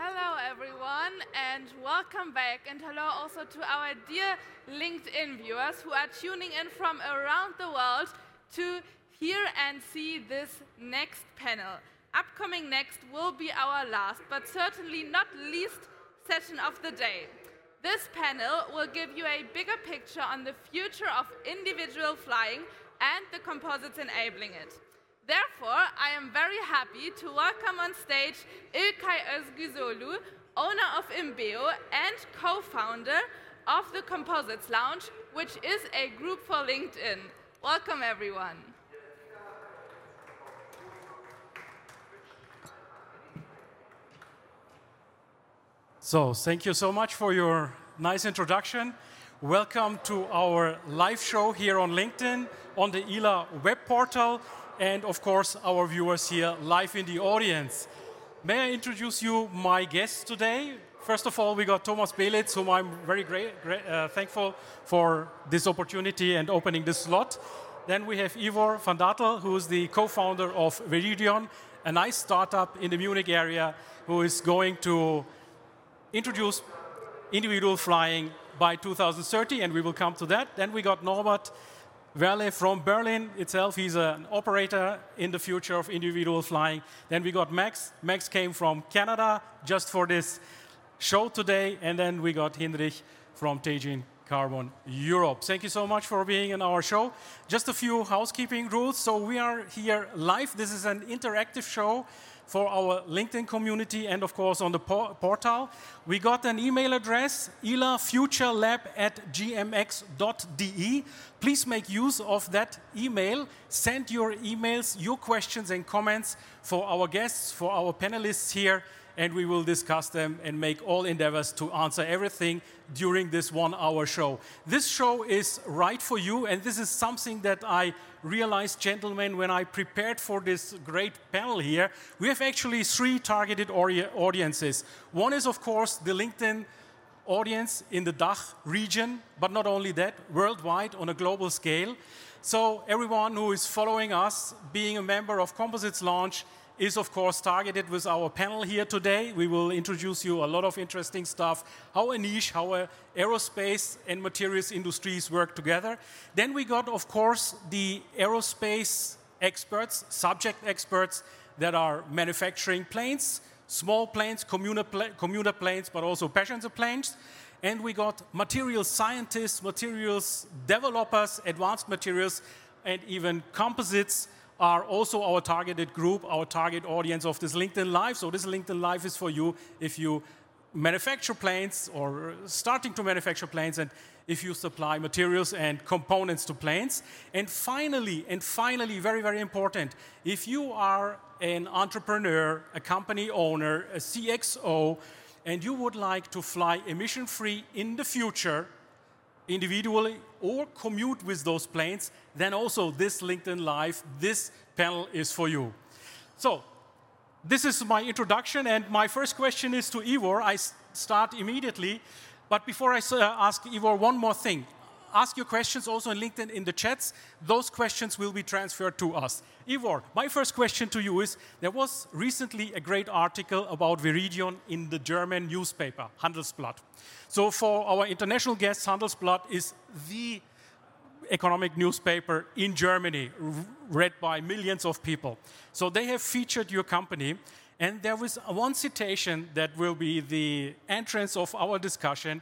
Hello everyone and welcome back, and hello also to our dear LinkedIn viewers who are tuning in from around the world to hear and see this next panel. Upcoming next will be our last, but certainly not least session of the day. This panel will give you a bigger picture on the future of individual flying and the composites enabling it. Therefore, I am very happy to welcome on stage Ilkay Özgüzoğlu, owner of Imbeo and co-founder of the Composites Lounge, which is a group for LinkedIn. Welcome, everyone. So, thank you so much for your nice introduction. Welcome to our live show here on LinkedIn, on the ILA web portal, and of course our viewers here live in the audience. May I introduce you my guests today? First of all, we got Thomas Behlitz, whom I'm very thankful for this opportunity and opening this slot. Then we have Ivor van Dartel, who is the co-founder of Vaeridion, a nice startup in the Munich area, who is going to introduce individual flying by 2030, and we will come to that. Then we got Norbert Werle from Berlin itself. He's an operator in the future of individual flying. Then we got Max. Max came from Canada just for this show today. And then we got Hinrich from Teijin Carbon Europe. Thank you so much for being in our show. Just a few housekeeping rules. So we are here live. This is an interactive show for our LinkedIn community and, of course, on the portal. We got an email address, ilafuturelab@gmx.de. Please make use of that email. Send your emails, your questions and comments for our guests, for our panelists here, and we will discuss them and make all endeavors to answer everything during this one-hour show. This show is right for you, and this is something that I realized, gentlemen, when I prepared for this great panel here. We have actually three targeted audiences. One is, of course, the LinkedIn audience in the DACH region, but not only that, worldwide on a global scale. So everyone who is following us, being a member of Composites Lounge, is of course targeted with our panel here today. We will introduce you a lot of interesting stuff, how a niche, how aerospace and materials industries work together. Then we got, of course, the aerospace experts, subject experts that are manufacturing planes, small planes, commuter planes, but also passenger planes. And we got material scientists, materials developers, advanced materials, and even composites are also our targeted group, our target audience of this LinkedIn Live. So this LinkedIn Live is for you if you manufacture planes or starting to manufacture planes, and if you supply materials and components to planes. And finally, very, very important, if you are an entrepreneur, a company owner, a CXO, and you would like to fly emission-free in the future, individually or commute with those planes, then also this LinkedIn Live, this panel is for you. So this is my introduction, and my first question is to Ivor. I start immediately, but before I ask Ivor one more thing, ask your questions also in LinkedIn in the chats. Those questions will be transferred to us. Ivor, my first question to you is, there was recently a great article about Vaeridion in the German newspaper, Handelsblatt. So for our international guests, Handelsblatt is the economic newspaper in Germany, read by millions of people. So they have featured your company, and there was one citation that will be the entrance of our discussion.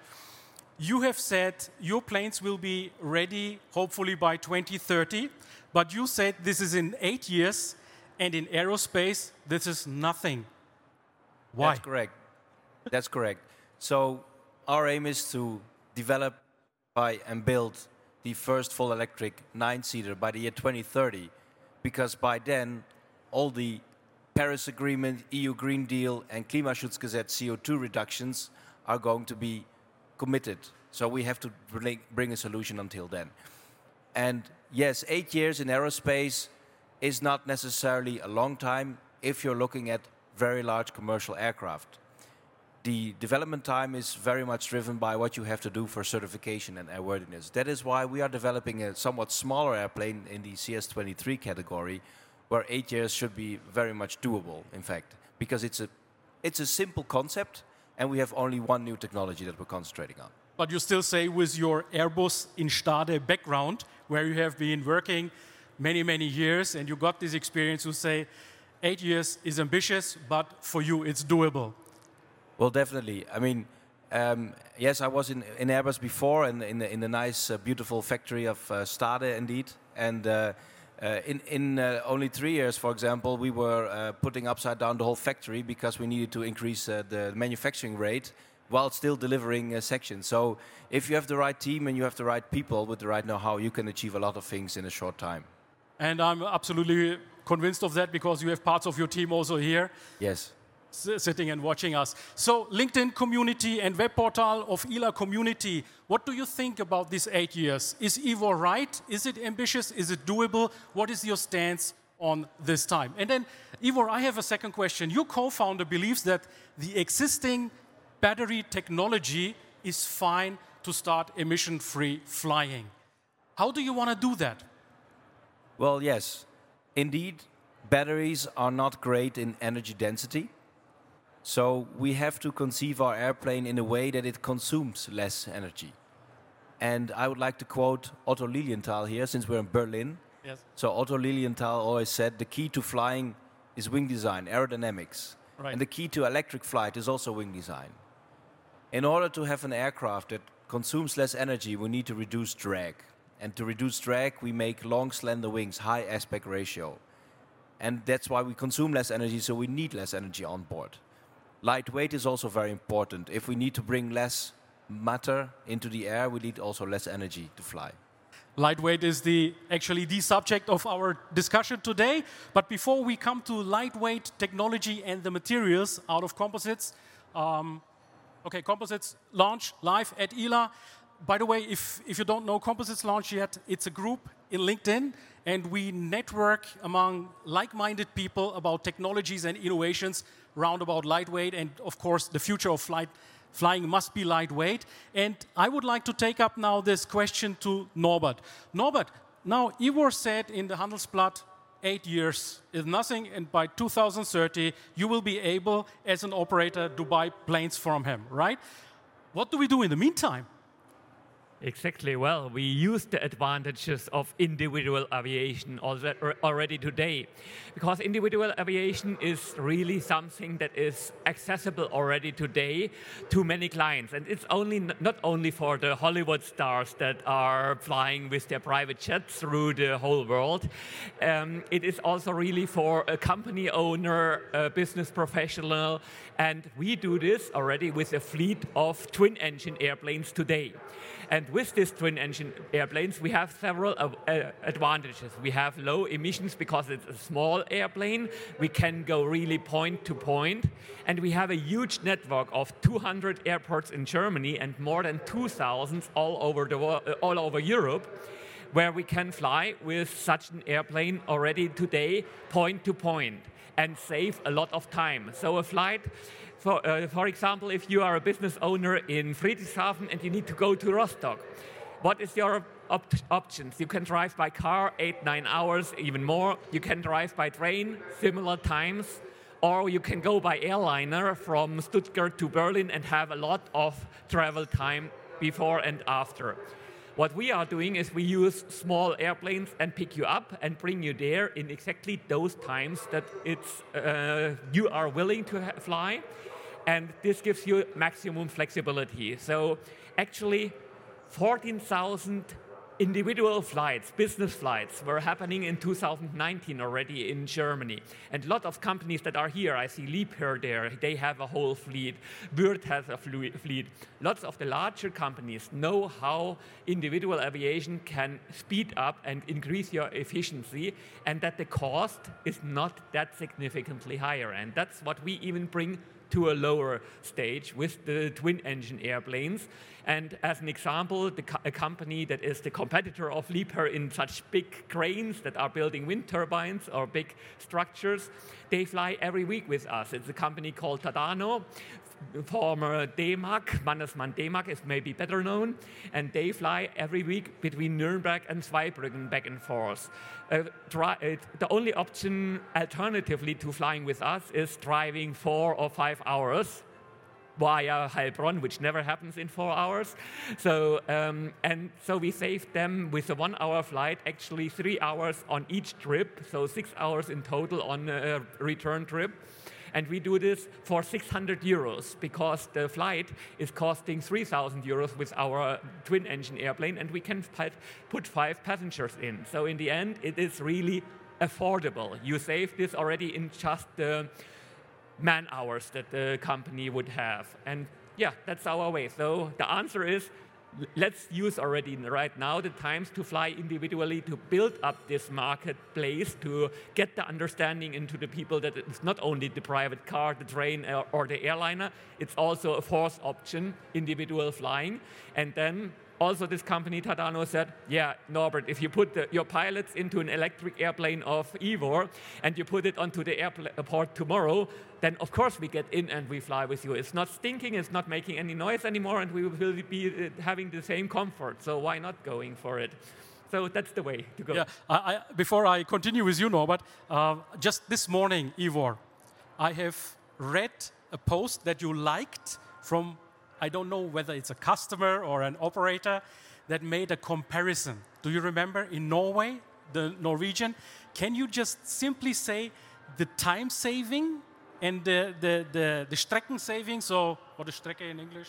You have said your planes will be ready, hopefully, by 2030. But you said this is in 8 years, and in aerospace, this is nothing. Why? That's correct. That's correct. So our aim is to develop, buy, and build the first full electric 9-seater by the year 2030, because by then, all the Paris Agreement, EU Green Deal and Klimaschutzgesetz CO2 reductions are going to be committed. So we have to bring a solution until then. And yes, 8 years in aerospace is not necessarily a long time if you're looking at very large commercial aircraft. The development time is very much driven by what you have to do for certification and airworthiness. That is why we are developing a somewhat smaller airplane in the CS23 category, where 8 years should be very much doable, in fact, because it's a simple concept, and we have only one new technology that we're concentrating on. But you still say with your Airbus in Stade background, where you have been working many, many years, and you got this experience, you say 8 years is ambitious, but for you it's doable. Well, definitely. I mean, yes, I was in Airbus before, and in the nice, beautiful factory of Stade, indeed. And only 3 years, for example, we were putting upside down the whole factory because we needed to increase the manufacturing rate while still delivering sections. So if you have the right team and you have the right people with the right know-how, you can achieve a lot of things in a short time. And I'm absolutely convinced of that because you have parts of your team also here. Yes. Sitting and watching us. So LinkedIn community and web portal of ILA community, what do you think about these 8 years? Is Ivor right? Is it ambitious? Is it doable? What is your stance on this time? And then, Ivor, I have a second question. Your co-founder believes that the existing battery technology is fine to start emission-free flying. How do you want to do that? Well, yes, indeed, batteries are not great in energy density. So we have to conceive our airplane in a way that it consumes less energy. And I would like to quote Otto Lilienthal here, since we're in Berlin. Yes. So Otto Lilienthal always said, the key to flying is wing design, aerodynamics. Right. And the key to electric flight is also wing design. In order to have an aircraft that consumes less energy, we need to reduce drag. And to reduce drag, we make long, slender wings, high aspect ratio. And that's why we consume less energy, so we need less energy on board. Lightweight is also very important. If we need to bring less matter into the air, we need also less energy to fly. Lightweight is actually the subject of our discussion today. But before we come to lightweight technology and the materials out of composites, Composites Lounge live at ILA. By the way, if you don't know Composites Lounge yet, it's a group in LinkedIn, and we network among like-minded people about technologies and innovations round about lightweight, and of course, the future of flying must be lightweight. And I would like to take up now this question to Norbert. Norbert, now Ivor said in the Handelsblatt, 8 years is nothing, and by 2030, you will be able, as an operator, to buy planes from him, right? What do we do in the meantime? Exactly. Well, we use the advantages of individual aviation already today, because individual aviation is really something that is accessible already today to many clients. And it's only not only for the Hollywood stars that are flying with their private jets through the whole world. It is also really for a company owner, a business professional. And we do this already with a fleet of twin-engine airplanes today. And with these twin-engine airplanes, we have several advantages. We have low emissions because it's a small airplane. We can go really point to point. And we have a huge network of 200 airports in Germany and more than 2,000 all over Europe, where we can fly with such an airplane already today point to point and save a lot of time. So a flight... For example, if you are a business owner in Friedrichshafen and you need to go to Rostock, what is your options? You can drive by car 8-9 hours, even more. You can drive by train, similar times. Or you can go by airliner from Stuttgart to Berlin and have a lot of travel time before and after. What we are doing is we use small airplanes and pick you up and bring you there in exactly those times that you are willing to fly. And this gives you maximum flexibility. So actually 14,000 Individual flights, business flights were happening in 2019 already in Germany. And a lot of companies that are here, I see Liebherr there, they have a whole fleet. Würth has a fleet. Lots of the larger companies know how individual aviation can speed up and increase your efficiency, and that the cost is not that significantly higher. And that's what we even bring to a lower stage with the twin-engine airplanes. And as an example, a company that is the competitor of Liebherr in such big cranes that are building wind turbines or big structures, they fly every week with us. It's a company called Tadano, former DEMAG, Mannesmann DEMAG is maybe better known, and they fly every week between Nuremberg and Zweibrücken back and forth. The only option alternatively to flying with us is driving 4 or 5 hours via Heilbronn, which never happens in 4 hours. So we saved them with a 1-hour flight, actually 3 hours on each trip, so 6 hours in total on a return trip. And we do this for 600 euros because the flight is costing 3,000 euros with our twin-engine airplane, and we can put 5 passengers in. So in the end, it is really affordable. You save this already in just the man-hours that the company would have. And yeah, that's our way. So the answer is, let's use already right now the times to fly individually, to build up this marketplace, to get the understanding into the people that it's not only the private car, the train, or the airliner, it's also a fourth option, individual flying. And then also this company, Tadano, said, yeah, Norbert, if you put your pilots into an electric airplane of Ivor and you put it onto the airport tomorrow, then of course we get in and we fly with you. It's not stinking, it's not making any noise anymore, and we will be having the same comfort. So why not going for it? So that's the way to go. Yeah. Before I continue with you, Norbert, just this morning, Ivor, I have read a post that you liked from, I don't know whether it's a customer or an operator, that made a comparison. Do you remember in Norway, the Norwegian? Can you just simply say the time saving and the Strecken saving? So, what is Strecke in English?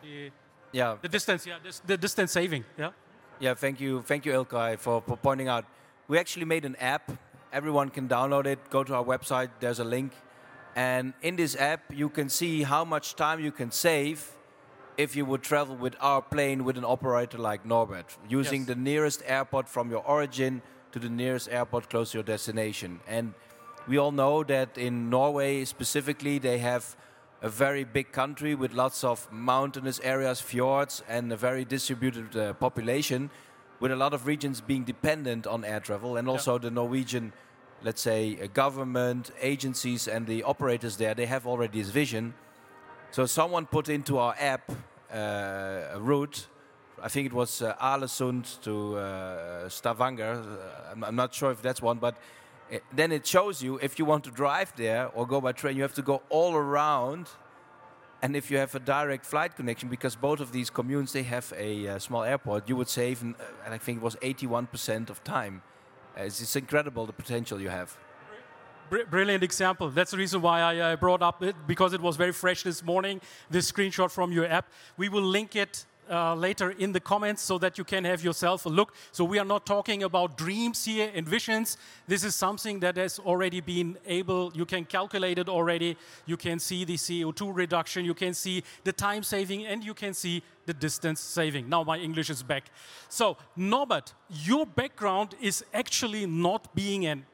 The distance. Yeah, the distance saving. Yeah. Yeah. Thank you, Ilkay, for pointing out. We actually made an app. Everyone can download it. Go to our website. There's a link. And in this app, you can see how much time you can save if you would travel with our plane with an operator like Norbert, using the nearest airport from your origin to the nearest airport close to your destination. And we all know that in Norway specifically, they have a very big country with lots of mountainous areas, fjords, and a very distributed population, with a lot of regions being dependent on air travel, and also the Norwegian, let's say, government, agencies, and the operators there, they have already this vision. So someone put into our app a route, I think it was Aalesund to Stavanger, I'm not sure if that's one, but then it shows you if you want to drive there or go by train, you have to go all around, and if you have a direct flight connection, because both of these communes, they have a small airport, you would save, and I think it was 81% of time. It's incredible the potential you have. Brilliant example. That's the reason why I brought up it, because it was very fresh this morning, this screenshot from your app. We will link it later in the comments so that you can have yourself a look. So we are not talking about dreams here and visions. This is something that has already been able, you can calculate it already. You can see the CO2 reduction, you can see the time saving, and you can see the distance saving. Now my English is back. So Norbert, your background is actually not being an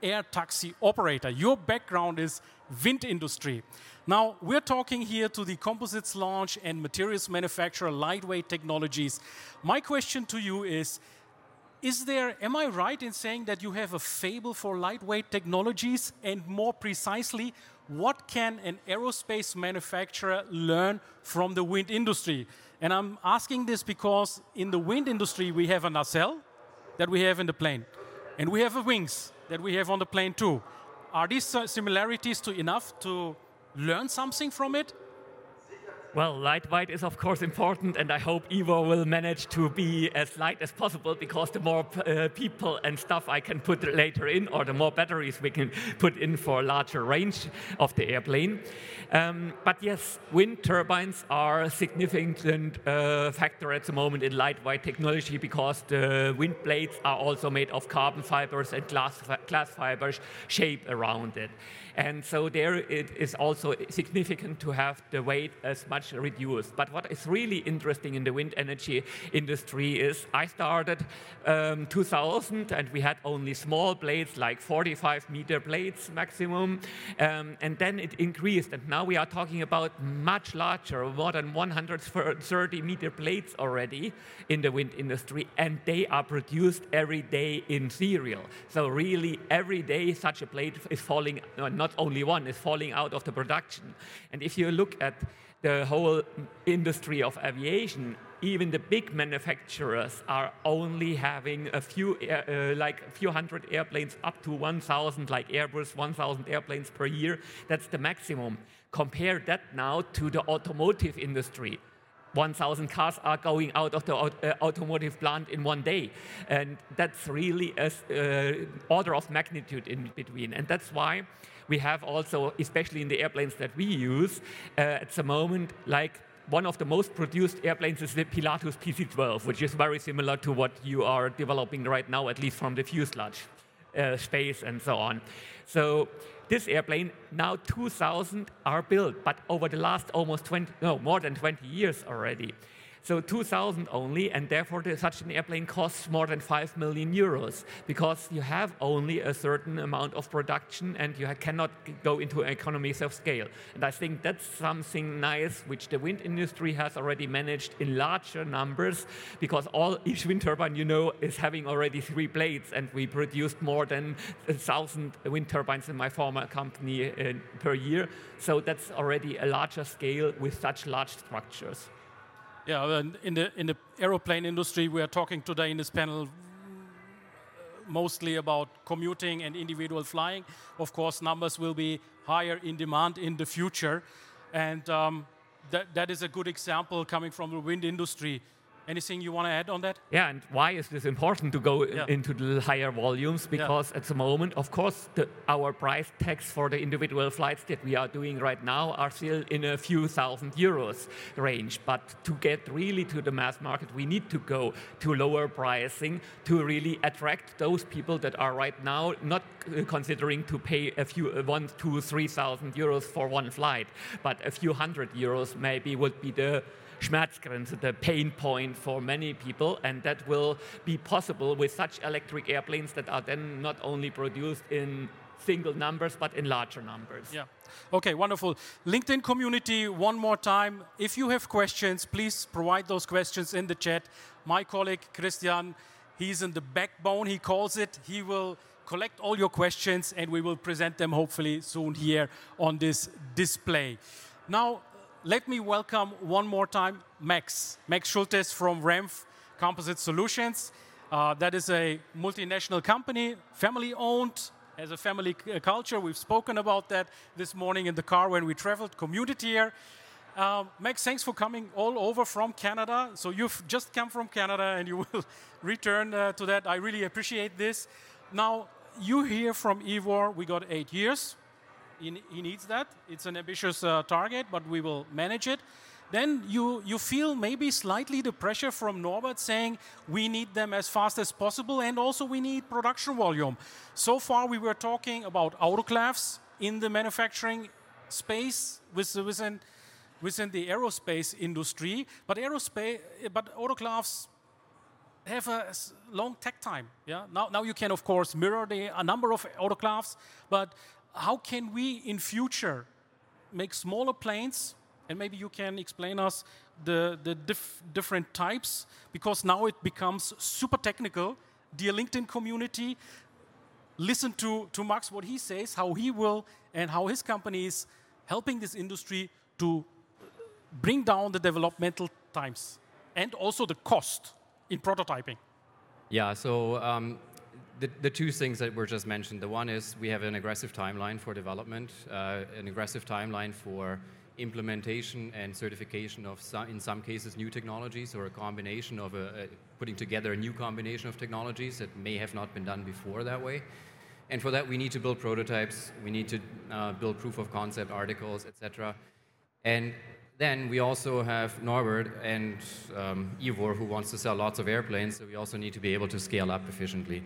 air taxi operator. Your background is wind industry. Now, we're talking here to the Composites Lounge and materials manufacturer Lightweight Technologies. My question to you is there, am I right in saying that you have a fable for lightweight technologies? And more precisely, what can an aerospace manufacturer learn from the wind industry? And I'm asking this because in the wind industry, we have a nacelle that we have in the plane. And we have a wings that we have on the plane too. Are these similarities enough to learn something from it? Well, lightweight is of course important, and I hope Ivor will manage to be as light as possible, because the more people and stuff I can put later in, or the more batteries we can put in for a larger range of the airplane. But yes, wind turbines are a significant factor at the moment in lightweight technology, because the wind blades are also made of carbon fibers and glass fibers shape around it. And so there it is also significant to have the weight as much reduced. But what is really interesting in the wind energy industry is, I started 2000 and we had only small blades, like 45-meter blades maximum. And then it increased. And now we are talking about much larger, more than 130-meter blades already in the wind industry. And they are produced every day in serial. So really every day such a blade is falling, not only one is falling out of the production. And if you look at the whole industry of aviation, even the big manufacturers are only having a few, few hundred airplanes, up to 1,000, like Airbus, 1,000 airplanes per year. That's the maximum. Compare that now to the automotive industry. 1,000 cars are going out of the automotive plant in one day. And that's really an order of magnitude in between. And that's why we have also, especially in the airplanes that we use, at the moment, like one of the most produced airplanes is the Pilatus PC-12, which is very similar to what you are developing right now, at least from the fuselage space and so on. So this airplane, now 2,000 are built, but over the last more than 20 years already. So 2,000 only, and therefore such an airplane costs more than 5 million euros, because you have only a certain amount of production and you cannot go into economies of scale. And I think that's something nice which the wind industry has already managed in larger numbers, because each wind turbine, you know, is having already 3 blades, and we produced more than 1,000 wind turbines in my former company per year. So that's already a larger scale with such large structures. Yeah, in the aeroplane industry, we are talking today in this panel mostly about commuting and individual flying. Of course, numbers will be higher in demand in the future. And that is a good example coming from the wind industry. Anything you want to add on that? Yeah, and why is this important to go into the higher volumes? Because at the moment, of course, our price tags for the individual flights that we are doing right now are still in a few thousand euros range. But to get really to the mass market, we need to go to lower pricing to really attract those people that are right now not considering to pay a few 1,000 to 3,000 euros for one flight, but a few hundred euros maybe would be the Schmerzgrenze, the pain point for many people, and that will be possible with such electric airplanes that are then not only produced in single numbers, but in larger numbers. Yeah. Okay, wonderful. LinkedIn community, one more time. If you have questions, please provide those questions in the chat. My colleague, Christian, he's in the backbone, he calls it. He will collect all your questions, and we will present them hopefully soon here on this display. Now, let me welcome one more time Max Schultes from Rampf Composite Solutions. That is a multinational company, family-owned, has a family culture. We've spoken about that this morning in the car when we traveled, commuted here. Max, thanks for coming all over from Canada. So you've just come from Canada and you will return to that. I really appreciate this. Now, you hear from Ivor, we got 8 years. He needs that. It's an ambitious target, but we will manage it. Then you feel maybe slightly the pressure from Norbert saying we need them as fast as possible, and also we need production volume. So far we were talking about autoclaves in the manufacturing space within the aerospace industry, but autoclaves have a long tech time. Yeah. Now you can of course mirror a number of autoclaves, but how can we, in future, make smaller planes? And maybe you can explain us the different types, because now it becomes super technical. Dear LinkedIn community, listen to Max, what he says, how he will and how his company is helping this industry to bring down the developmental times and also the cost in prototyping. Yeah, so The two things that were just mentioned, the one is we have an aggressive timeline for development, an aggressive timeline for implementation and certification of, in some cases, new technologies or a combination of putting together a new combination of technologies that may have not been done before that way. And for that, we need to build prototypes, we need to build proof of concept articles, etc. And then we also have Norbert and Ivor, who wants to sell lots of airplanes, so we also need to be able to scale up efficiently.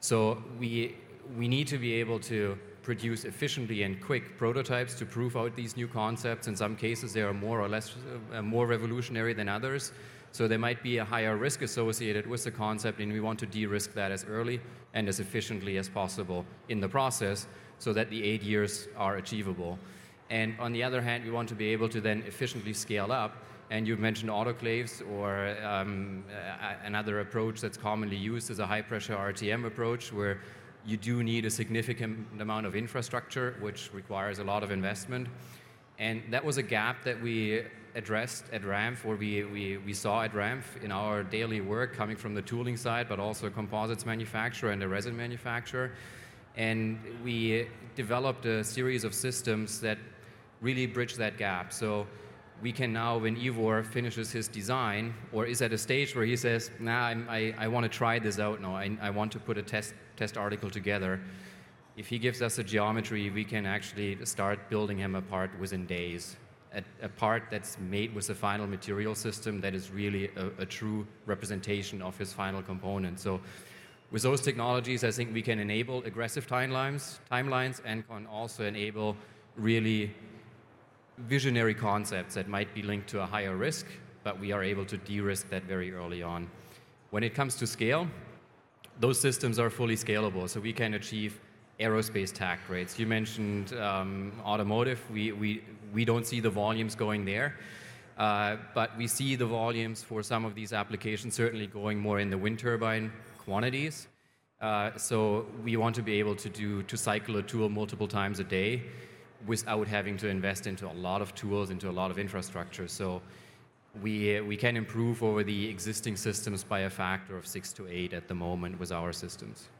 So we need to be able to produce efficiently and quick prototypes to prove out these new concepts. In some cases, they are more or less more revolutionary than others. So there might be a higher risk associated with the concept, and we want to de-risk that as early and as efficiently as possible in the process so that the 8 years are achievable. And on the other hand, we want to be able to then efficiently scale up. And you've mentioned autoclaves, or another approach that's commonly used is a high-pressure RTM approach, where you do need a significant amount of infrastructure, which requires a lot of investment. And that was a gap that we addressed at Rampf, or we saw at Rampf in our daily work, coming from the tooling side, but also a composites manufacturer and a resin manufacturer. And we developed a series of systems that really bridge that gap. So we can now, when Ivor finishes his design, or is at a stage where he says, nah, I want to try this out now, I want to put a test article together. If he gives us a geometry, we can actually start building him a part within days. A part that's made with a final material system that is really a true representation of his final component. So with those technologies, I think we can enable aggressive timelines, and can also enable really visionary concepts that might be linked to a higher risk, but we are able to de-risk that very early on. When it comes to scale, those systems are fully scalable, so we can achieve aerospace tack rates. You mentioned automotive. We don't see the volumes going there, but we see the volumes for some of these applications certainly going more in the wind turbine quantities. So we want to be able to cycle a tool multiple times a day without having to invest into a lot of tools, into a lot of infrastructure. So we can improve over the existing systems by a factor of 6 to 8 at the moment with our systems.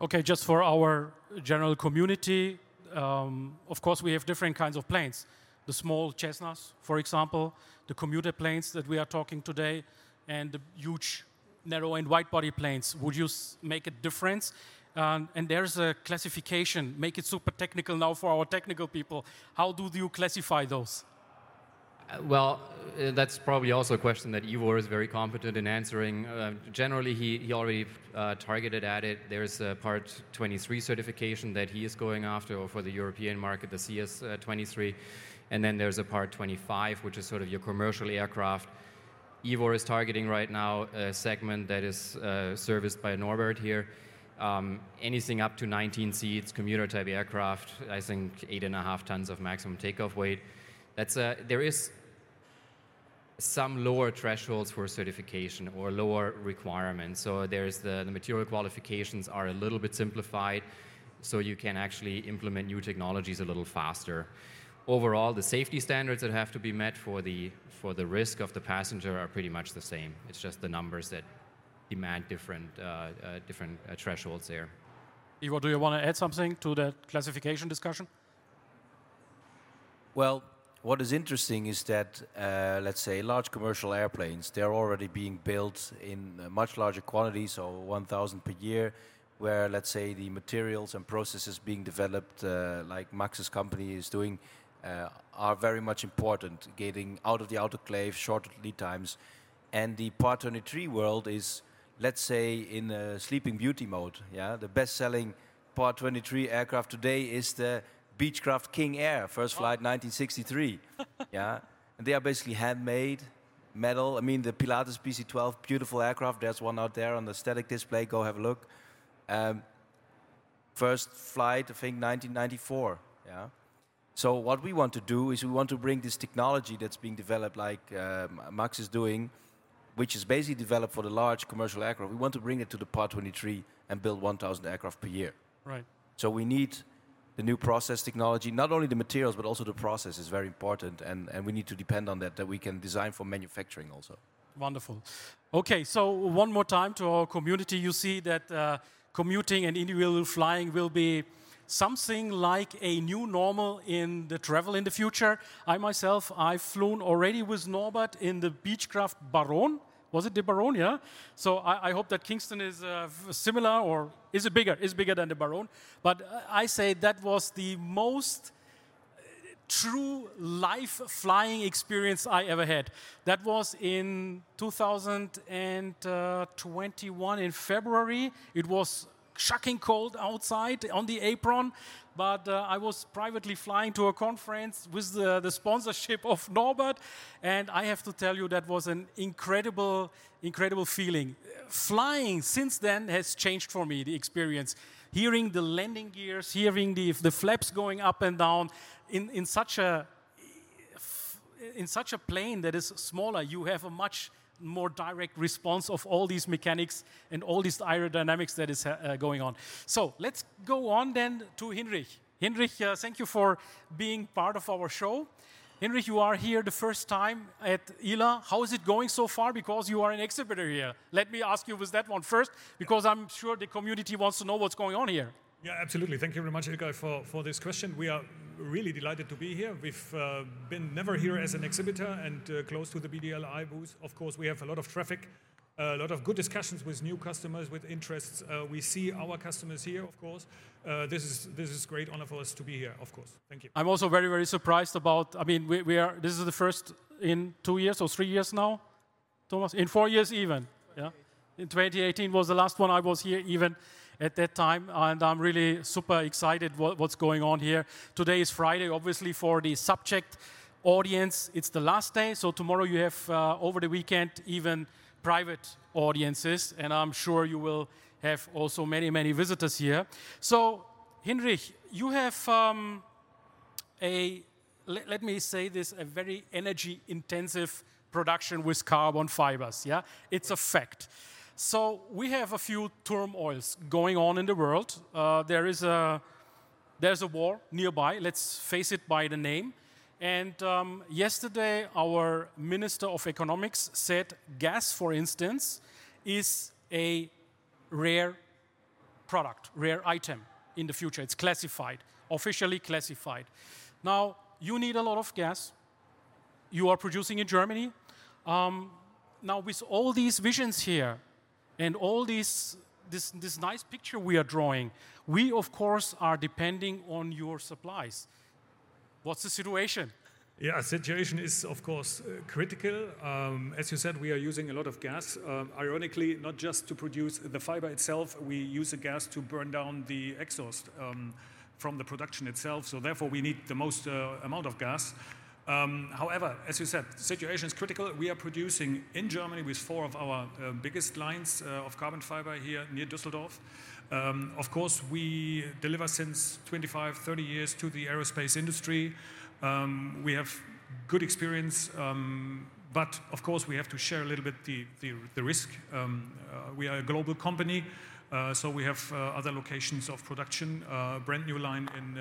Okay, just for our general community, of course we have different kinds of planes. The small Cessnas, for example, the commuter planes that we are talking today, and the huge narrow and wide body planes. Would you make a difference? And there's a classification. Make it super technical now for our technical people. How do you classify those? Well, that's probably also a question that Ivor is very competent in answering. Generally, he already targeted at it. There's a Part 23 certification that he is going after, or for the European market, the CS23. And then there's a Part 25, which is sort of your commercial aircraft. Ivor is targeting right now a segment that is serviced by Norbert here. Anything up to 19 seats, commuter-type aircraft, I think 8.5 tons of maximum takeoff weight. There is some lower thresholds for certification or lower requirements. So there's the material qualifications are a little bit simplified, so you can actually implement new technologies a little faster. Overall, the safety standards that have to be met for the risk of the passenger are pretty much the same. It's just the numbers that demand different thresholds there. Ivor, do you want to add something to that classification discussion? Well, what is interesting is that, let's say, large commercial airplanes, they're already being built in much larger quantities, so 1,000 per year, where, let's say, the materials and processes being developed, like Max's company is doing, are very much important, getting out of the autoclave, short lead times. And the Part 23 world is, let's say, in a Sleeping Beauty mode. Yeah, the best-selling Part 23 aircraft today is the Beechcraft King Air, first flight 1963. Yeah, and they are basically handmade, metal. I mean, the Pilatus PC-12, beautiful aircraft. There's one out there on the static display. Go have a look. First flight, I think, 1994. Yeah. So what we want to do is we want to bring this technology that's being developed, like Max is doing, which is basically developed for the large commercial aircraft. We want to bring it to the Part 23 and build 1,000 aircraft per year. Right. So we need the new process technology, not only the materials, but also the process is very important. And we need to depend on that we can design for manufacturing also. Wonderful. Okay, so one more time to our community. You see that commuting and individual flying will be something like a new normal in the travel in the future. I myself, I've flown already with Norbert in the Beechcraft Baron. Was it the Baron? Yeah. So I hope that Kingston is similar, or is it bigger? Is bigger than the Baron. But I say that was the most true live flying experience I ever had. That was in 2021 in February. It was shocking cold outside on the apron, but I was privately flying to a conference with the sponsorship of Norbert, and I have to tell you that was an incredible feeling. Flying since then has changed for me, the experience. Hearing the landing gears, hearing the flaps going up and down in such a plane that is smaller, you have a much more direct response of all these mechanics and all these aerodynamics that is going on. So let's go on then to Hinrich. Hinrich, thank you for being part of our show. Hinrich, you are here the first time at ILA. How is it going so far? Because you are an exhibitor here. Let me ask you with that one first, because I'm sure the community wants to know what's going on here. Yeah, absolutely. Thank you very much, Ilkay, for this question. We are really delighted to be here. We've been never here as an exhibitor and close to the BDLI booth. Of course, we have a lot of traffic, a lot of good discussions with new customers, with interests. We see our customers here, of course. This is great honor for us to be here, of course. Thank you. I'm also very, very surprised about, I mean, we are. This is the first in 2 years or 3 years now, Thomas? In 4 years even, yeah? In 2018 was the last one I was here even. At that time, and I'm really super excited what's going on here. Today is Friday, obviously, for the subject audience. It's the last day, so tomorrow you have, over the weekend, even private audiences, and I'm sure you will have also many, many visitors here. So, Hinrich, you have let me say this, a very energy-intensive production with carbon fibers, yeah? It's a fact. So we have a few turmoils going on in the world. There's a war nearby, let's face it by the name. And yesterday our Minister of Economics said gas, for instance, is a rare product, rare item in the future. It's classified, officially classified. Now, you need a lot of gas. You are producing in Germany. Now, with all these visions here, and all this nice picture we are drawing, we, of course, are depending on your supplies. What's the situation? Yeah, situation is, of course, critical. As you said, we are using a lot of gas. Ironically, not just to produce the fiber itself, we use the gas to burn down the exhaust from the production itself. So therefore, we need the most amount of gas. However, as you said, the situation is critical. We are producing in Germany with 4 of our biggest lines of carbon fiber here near Düsseldorf. Of course, we deliver since 25, 30 years to the aerospace industry. We have good experience, but of course we have to share a little bit the risk. We are a global company. So we have other locations of production, brand new line in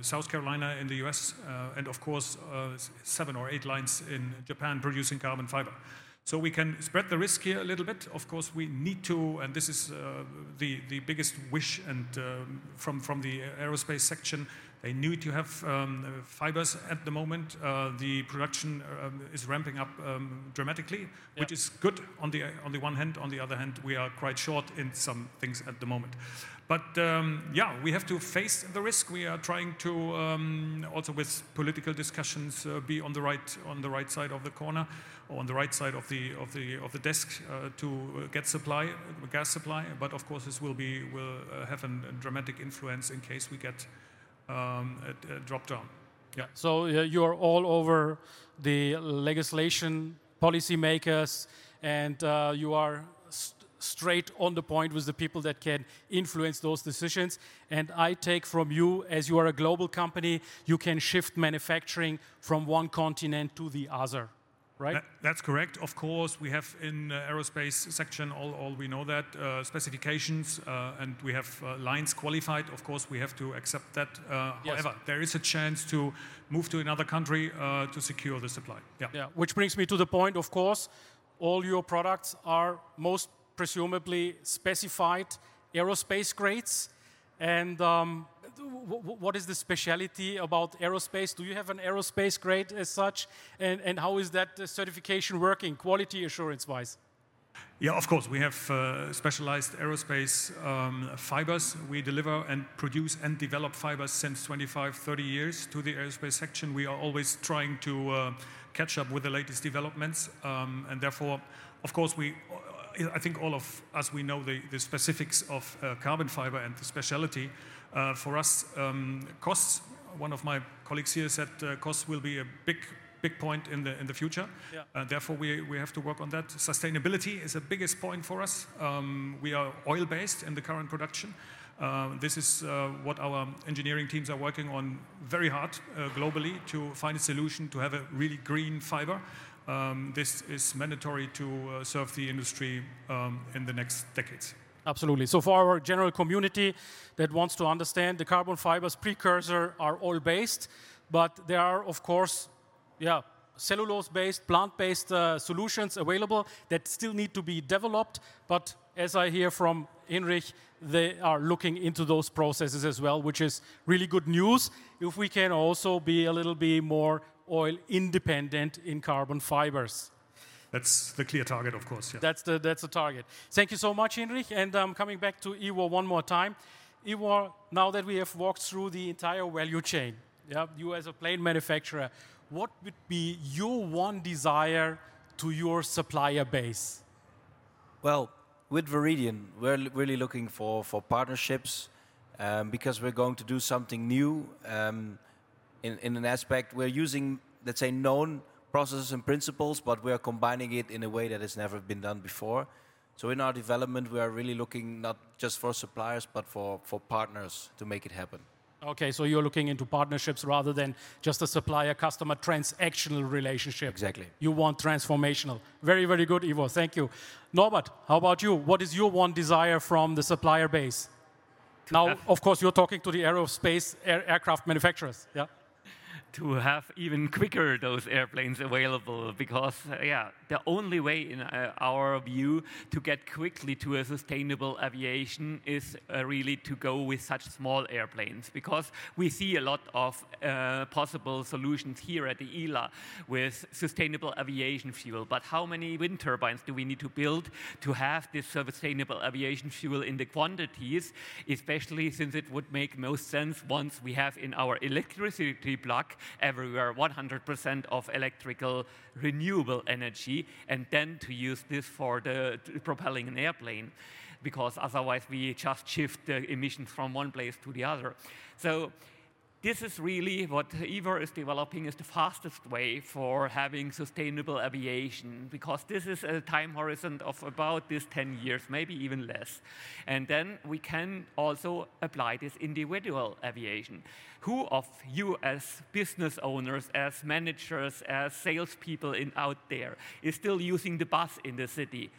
South Carolina in the US, and of course 7 or 8 lines in Japan producing carbon fiber. So we can spread the risk here a little bit. Of course we need to, and this is the biggest wish and from the aerospace section, they need to have fibers at the moment. The production is ramping up dramatically, yep. Which is good on the one hand. On the other hand, we are quite short in some things at the moment. But yeah, we have to face the risk. We are trying to also with political discussions be on the right side of the corner, or on the right side of the desk to get gas supply. But of course, this will have a dramatic influence in case we get a drop down. Yeah. So you are all over the legislation, policy makers, and you are straight on the point with the people that can influence those decisions. And I take from you, as you are a global company, you can shift manufacturing from one continent to the other, right? That's correct. Of course, we have in aerospace section, all we know that, specifications, and we have lines qualified. Of course, we have to accept that. Yes. However, there is a chance to move to another country to secure the supply. Yeah. Which brings me to the point, of course, all your products are most presumably specified aerospace grades, and what is the speciality about aerospace? Do you have an aerospace grade as such? And how is that certification working, quality assurance-wise? Yeah, of course, we have specialized aerospace fibers. We deliver and produce and develop fibers since 25, 30 years to the aerospace section. We are always trying to catch up with the latest developments. And therefore, of course, I think all of us, we know the specifics of carbon fiber and the specialty. For us, costs, one of my colleagues here said costs will be a big point in the future. Yeah. Therefore, we have to work on that. Sustainability is the biggest point for us. We are oil-based in the current production. This is what our engineering teams are working on very hard globally to find a solution to have a really green fiber. This is mandatory to serve the industry in the next decades. Absolutely. So for our general community that wants to understand, the carbon fibers precursor are oil-based, but there are, of course, cellulose-based, plant-based solutions available that still need to be developed. But as I hear from Hinrich, they are looking into those processes as well, which is really good news. If we can also be a little bit more oil-independent in carbon fibers. That's the clear target, of course. Yeah. That's the target. Thank you so much, Hinrich. And coming back to Ivor one more time. Ivor, now that we have walked through the entire value chain, you as a plane manufacturer, what would be your one desire to your supplier base? Well, with Vaeridion, we're really looking for partnerships because we're going to do something new in an aspect. We're using, let's say, known processes and principles, but we're combining it in a way that has never been done before. So in our development, we are really looking not just for suppliers, but for partners to make it happen. Okay, so you're looking into partnerships rather than just a supplier-customer transactional relationship. Exactly. You want transformational. Very, very good, Ivor. Thank you. Norbert, how about you? What is your one desire from the supplier base? Now, of course, you're talking to the aerospace aircraft manufacturers. Yeah. To have even quicker those airplanes available, because the only way in our view to get quickly to a sustainable aviation is really to go with such small airplanes, because we see a lot of possible solutions here at the ILA with sustainable aviation fuel. But how many wind turbines do we need to build to have this sustainable aviation fuel in the quantities, especially since it would make most sense once we have in our electricity plug everywhere 100% of electrical renewable energy, and then to use this for the propelling an airplane, because otherwise we just shift the emissions from one place to the other. So this is really what Ivor is developing is the fastest way for having sustainable aviation, because this is a time horizon of about this 10 years, maybe even less. And then we can also apply this individual aviation. Who of you as business owners, as managers, as salespeople out there is still using the bus in the city?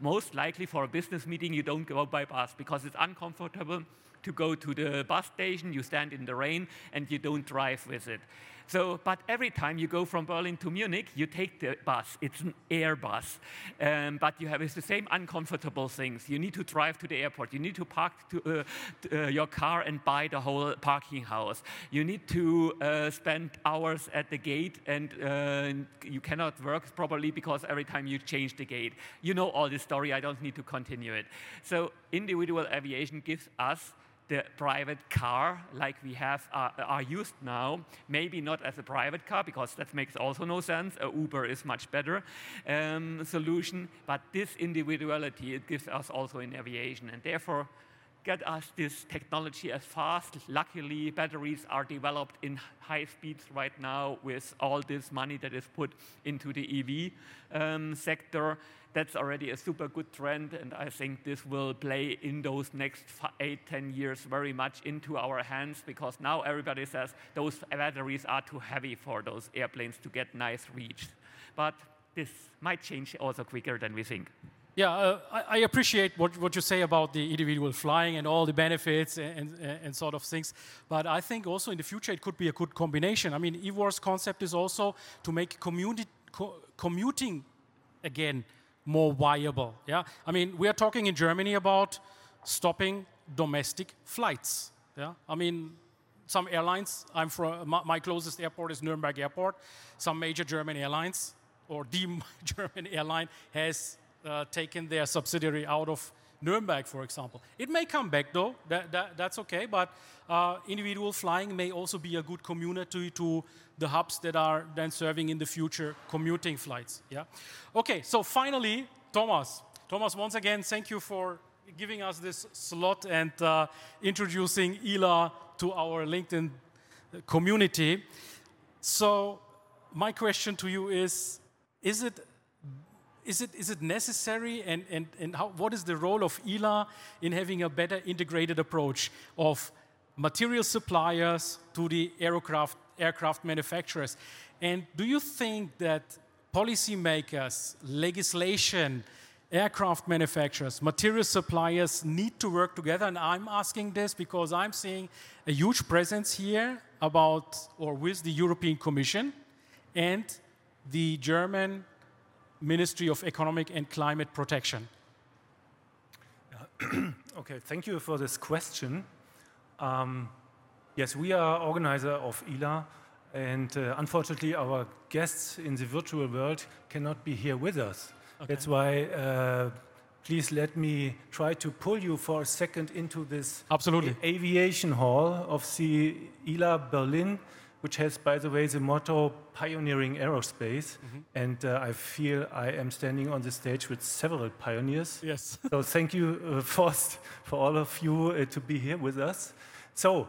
Most likely for a business meeting, you don't go by bus because it's uncomfortable to go to the bus station, you stand in the rain, and you don't drive with it. So, but every time you go from Berlin to Munich, you take the bus. It's an Airbus. But you have it's the same uncomfortable things. You need to drive to the airport. You need to park your car and buy the whole parking house. You need to spend hours at the gate, and you cannot work properly because every time you change the gate. You know all this story. I don't need to continue it. So individual aviation gives us the private car, like we have, are used now. Maybe not as a private car, because that makes also no sense. Uber is much better solution. But this individuality, it gives us also in aviation. And therefore, get us this technology as fast. Luckily, batteries are developed in high speeds right now with all this money that is put into the EV sector. That's already a super good trend, and I think this will play in those next 8-10 years very much into our hands, because now everybody says those batteries are too heavy for those airplanes to get nice reach. But this might change also quicker than we think. Yeah, I appreciate what you say about the individual flying and all the benefits and sort of things. But I think also in the future it could be a good combination. I mean, Ivor's concept is also to make commuting again more viable. Yeah, I mean, we are talking in Germany about stopping domestic flights. Yeah? I mean, some airlines, I'm from, my closest airport is Nuremberg Airport. Some major German airlines, or the German airline, has taken their subsidiary out of Nuremberg, for example. It may come back, though. That's okay. But individual flying may also be a good community to the hubs that are then serving in the future commuting flights. Yeah. Okay. So finally, Thomas, once again, thank you for giving us this slot and introducing ILA to our LinkedIn community. So my question to you is it necessary, and how, what is the role of ILA in having a better integrated approach of material suppliers to the aircraft manufacturers? And do you think that policymakers, legislation, aircraft manufacturers, material suppliers need to work together? And I'm asking this because I'm seeing a huge presence here about or with the European Commission and the German Ministry of Economic and Climate Protection. Okay, thank you for this question. Yes, we are organizer of ILA, and unfortunately our guests in the virtual world cannot be here with us. Okay. That's why please let me try to pull you for a second into this Absolutely. Aviation hall of the ILA Berlin, which has, by the way, the motto, pioneering aerospace. Mm-hmm. And I feel I am standing on the stage with several pioneers. Yes. So thank you, Forst, for all of you to be here with us. So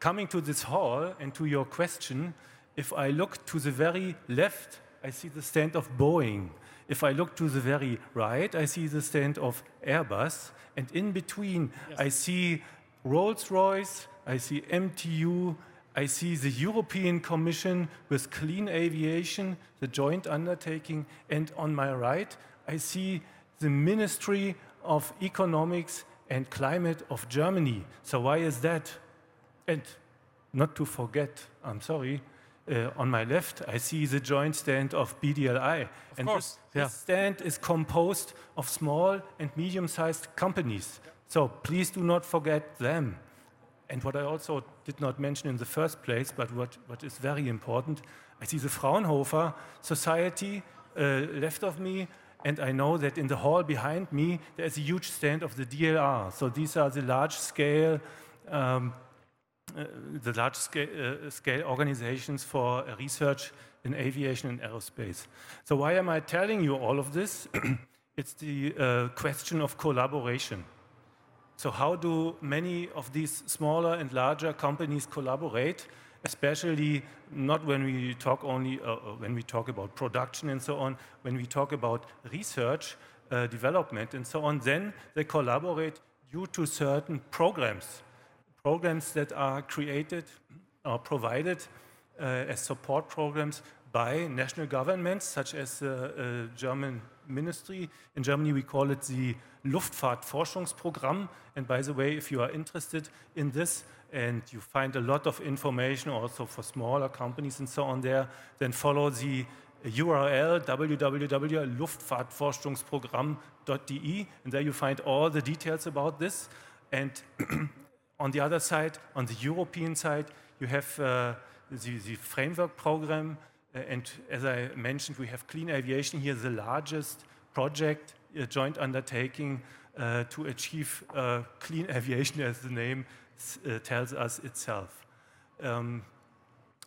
coming to this hall and to your question, if I look to the very left, I see the stand of Boeing. If I look to the very right, I see the stand of Airbus. And in between, yes. I see Rolls-Royce, I see MTU, I see the European Commission with Clean Aviation, the joint undertaking, and on my right, I see the Ministry of Economics and Climate of Germany. So why is that? And not to forget, I'm sorry, on my left, I see the joint stand of BDLI. Of course. This stand is composed of small and medium-sized companies. Yeah. So please do not forget them. And what I also did not mention in the first place, but what is very important, I see the Fraunhofer Society left of me, and I know that in the hall behind me, there's a huge stand of the DLR. So these are the large-scale organizations for research in aviation and aerospace. So why am I telling you all of this? It's the question of collaboration. So how do many of these smaller and larger companies collaborate, especially not when we talk only when we talk about production and so on, when we talk about research, development and so on, then they collaborate due to certain programs that are created or provided as support programs by national governments, such as the German Ministry. In Germany, we call it the Luftfahrtforschungsprogramm. And by the way, if you are interested in this and you find a lot of information also for smaller companies and so on there, then follow the URL www.luftfahrtforschungsprogramm.de. And there you find all the details about this. And on the other side, on the European side, you have the framework program. And as I mentioned, we have Clean Aviation here, the largest project, a joint undertaking to achieve clean aviation, as the name tells us itself.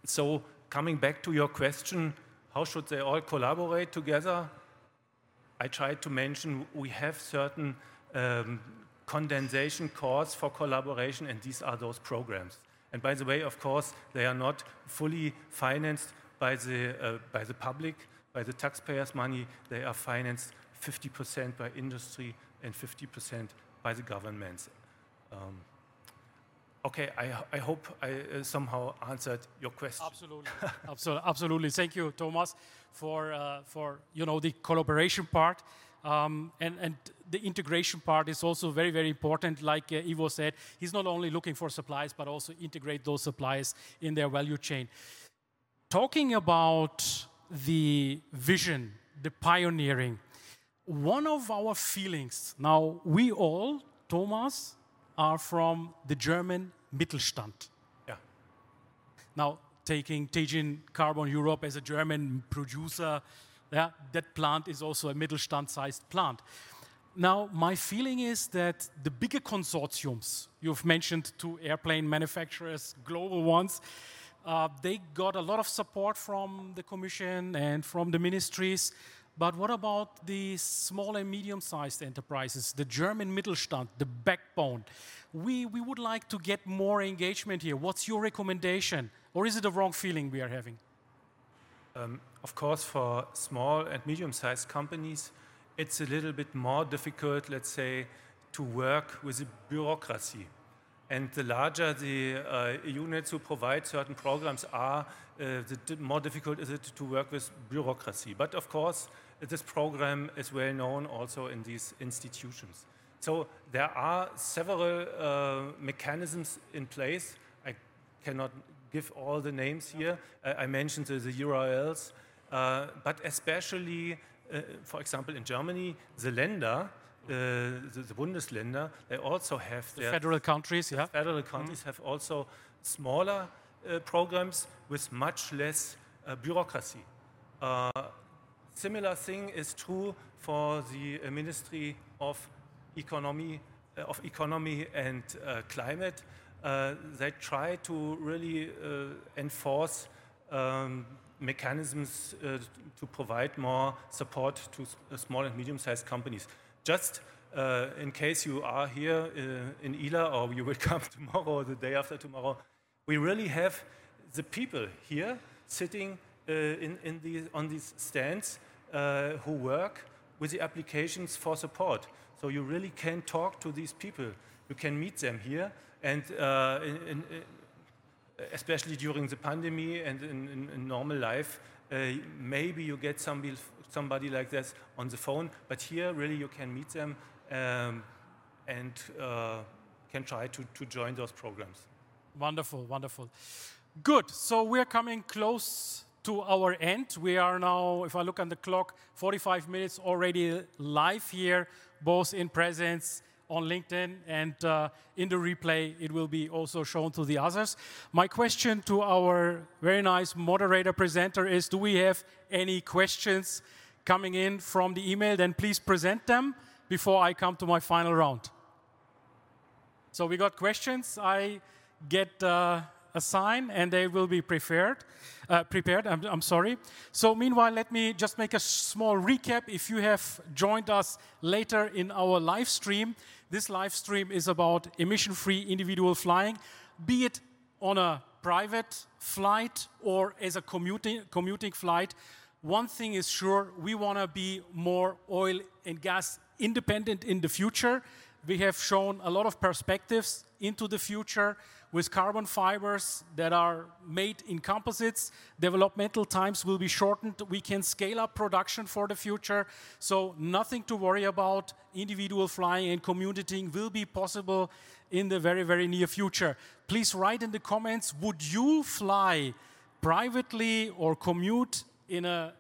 So coming back to your question, how should they all collaborate together? I tried to mention we have certain condensation cores for collaboration, and these are those programs. And by the way, of course, they are not fully financed by the public, by the taxpayers' money. They are financed 50% by industry and 50% by the governments. Okay, I hope I somehow answered your question. Absolutely, absolutely. Thank you, Thomas, for the collaboration part. And the integration part is also very, very important. Like Ivo said, he's not only looking for suppliers, but also integrate those suppliers in their value chain. Talking about the vision, the pioneering, one of our feelings, now we all, Thomas, are from the German Mittelstand. Yeah. Now, taking Teijin Carbon Europe as a German producer, yeah, that plant is also a Mittelstand-sized plant. Now, my feeling is that the bigger consortiums, you've mentioned two airplane manufacturers, global ones, they got a lot of support from the Commission and from the ministries. But what about the small and medium-sized enterprises, the German Mittelstand, the backbone? We would like to get more engagement here. What's your recommendation? Or is it a wrong feeling we are having? Of course, for small and medium-sized companies, it's a little bit more difficult, let's say, to work with the bureaucracy. And the larger the units who provide certain programs are, the more difficult is it to work with bureaucracy. But of course, this program is well known also in these institutions. So there are several mechanisms in place. I cannot give all the names here. I mentioned the URLs, but especially, for example, in Germany, the Länder, the Bundesländer, they also have their federal countries. Yeah, federal countries have also smaller programs with much less bureaucracy. Similar thing is true for the Ministry of Economy, and Climate. They try to really enforce mechanisms to provide more support to small and medium-sized companies. Just in case you are here in ILA, or you will come tomorrow or the day after tomorrow, we really have the people here sitting on these stands who work with the applications for support. So you really can talk to these people. You can meet them here, and especially during the pandemic and in normal life, maybe you get somebody like this on the phone, but here really you can meet them and can try to join those programs. Wonderful, wonderful. Good, so we're coming close to our end. We are now, if I look on the clock, 45 minutes already live here, both in presence on LinkedIn and in the replay, it will be also shown to the others. My question to our very nice moderator presenter is, do we have any questions coming in from the email? Then please present them before I come to my final round. So we got questions. I get a sign and they will be prepared. I'm sorry. So meanwhile, let me just make a small recap. If you have joined us later in our live stream, this live stream is about emission-free individual flying, be it on a private flight or as a commuting flight. One thing is sure, we want to be more oil and gas independent in the future. We have shown a lot of perspectives into the future with carbon fibers that are made in composites. Developmental times will be shortened. We can scale up production for the future. So nothing to worry about. Individual flying and commuting will be possible in the very, very near future. Please write in the comments, would you fly privately or commute in a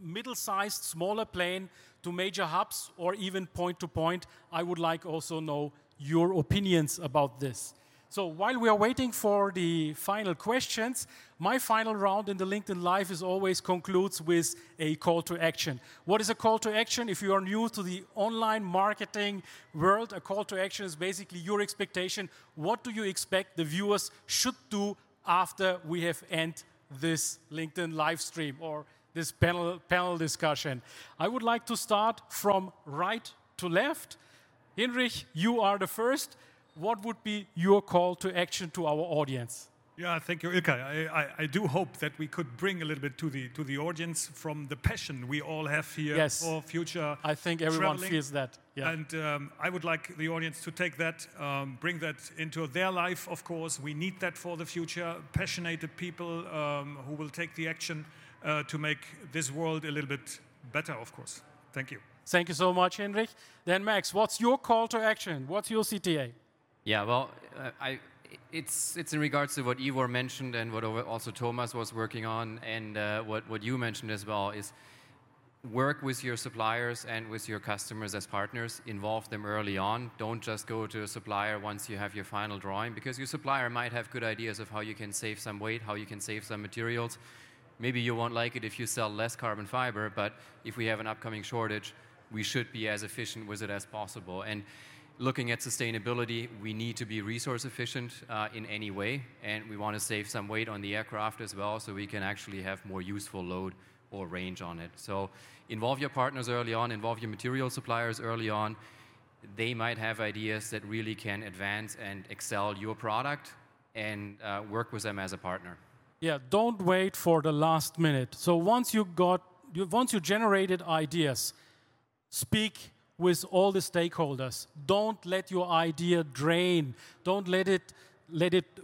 middle-sized, smaller plane to major hubs or even point-to-point? I would like also know your opinions about this. So while we are waiting for the final questions, my final round in the LinkedIn Live is always concludes with a call to action. What is a call to action? If you are new to the online marketing world, a call to action is basically your expectation. What do you expect the viewers should do after we have ended this LinkedIn live stream or this panel discussion? I would like to start from right to left. Hinrich, you are the first. What would be your call to action to our audience? Yeah, thank you, Ilkay. I do hope that we could bring a little bit to the audience from the passion we all have here for future. I think everyone feels that. Yeah. And I would like the audience to take that, bring that into their life, of course. We need that for the future. Passionate people who will take the action to make this world a little bit better, of course. Thank you. Thank you so much, Hinrich. Then, Max, what's your call to action? What's your CTA? Yeah, well, it's in regards to what Ivor mentioned and what also Thomas was working on, and what you mentioned as well, is work with your suppliers and with your customers as partners. Involve them early on. Don't just go to a supplier once you have your final drawing, because your supplier might have good ideas of how you can save some weight, how you can save some materials. Maybe you won't like it if you sell less carbon fiber, but if we have an upcoming shortage, we should be as efficient with it as possible. And looking at sustainability, we need to be resource efficient in any way, and we want to save some weight on the aircraft as well, so we can actually have more useful load or range on it. So involve your partners early on, involve your material suppliers early on. They might have ideas that really can advance and excel your product, and work with them as a partner. Yeah, don't wait for the last minute. So once you generated ideas, speak with all the stakeholders. Don't let your idea drain. Don't let it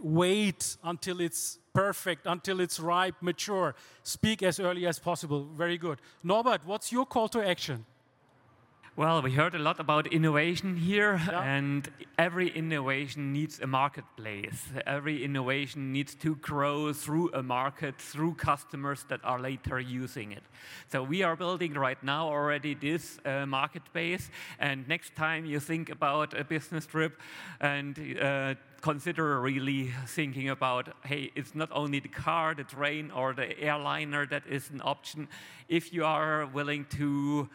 wait until it's perfect, until it's ripe, mature. Speak as early as possible. Very good. Norbert, what's your call to action? Well, we heard a lot about innovation here, and every innovation needs a marketplace. Every innovation needs to grow through a market, through customers that are later using it. So we are building right now already this market base, and next time you think about a business trip and consider really thinking about, hey, it's not only the car, the train, or the airliner that is an option. If you are willing to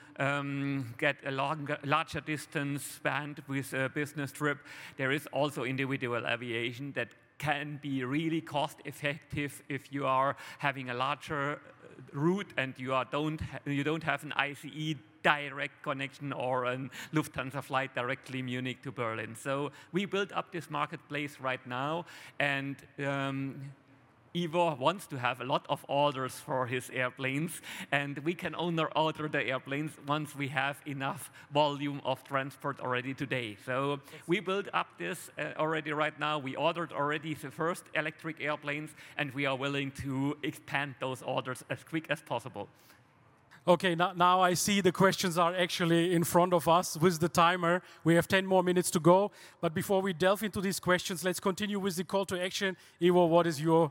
get a larger distance spanned with a business trip, there is also individual aviation that can be really cost effective if you are having a larger route and you don't have an ICE direct connection or a Lufthansa flight directly Munich to Berlin. So we build up this marketplace right now, and Ivor wants to have a lot of orders for his airplanes, and we can only order the airplanes once we have enough volume of transport already today. So we build up this already right now. We ordered already the first electric airplanes, and we are willing to expand those orders as quick as possible. Okay, now I see the questions are actually in front of us with the timer. We have 10 more minutes to go. But before we delve into these questions, let's continue with the call to action. Ivor, what is your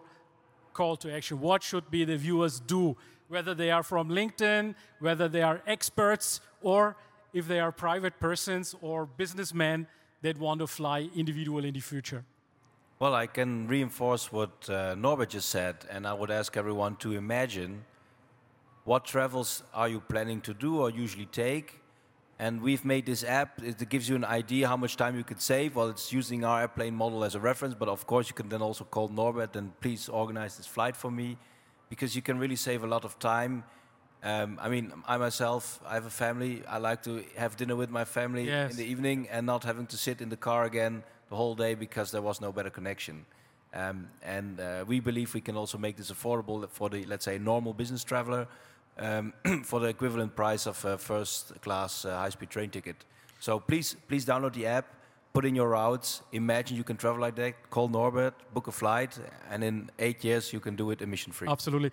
call to action? What should be the viewers do? Whether they are from LinkedIn, whether they are experts, or if they are private persons or businessmen that want to fly individually in the future. Well, I can reinforce what Norbert just said, and I would ask everyone to imagine what travels are you planning to do or usually take? And we've made this app. It gives you an idea how much time you could save. Well, it's using our airplane model as a reference, but of course you can then also call Norbert and please organize this flight for me, because you can really save a lot of time. I myself, I have a family. I like to have dinner with my family in the evening and not having to sit in the car again the whole day because there was no better connection. We believe we can also make this affordable for the, let's say, normal business traveler. For the equivalent price of a first-class high-speed train ticket. So please download the app, put in your routes, imagine you can travel like that, call Norbert, book a flight, and in 8 years you can do it emission-free. Absolutely.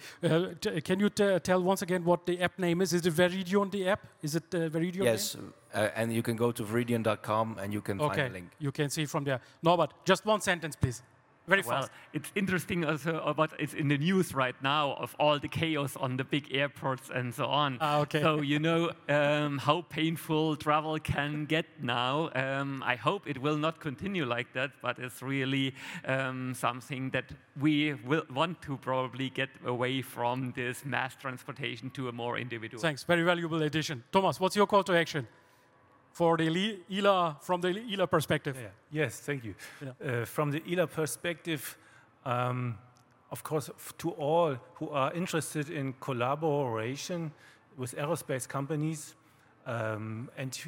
Can you tell once again what the app name is? Is it Vaeridion, the app? Is it Vaeridion? Yes, and you can go to vaeridion.com and you can find the link. You can see from there. Norbert, just one sentence, please. Very fast. Well, it's interesting also what is in the news right now of all the chaos on the big airports and so on. So you know how painful travel can get now. I hope it will not continue like that, but it's really something that we will want to probably get away from, this mass transportation to a more individual. Thanks, very valuable addition. Thomas, what's your call to action? For the ILA, from the ILA perspective. Yeah. Yes, thank you. Yeah. From the ILA perspective, of course, to all who are interested in collaboration with aerospace companies, and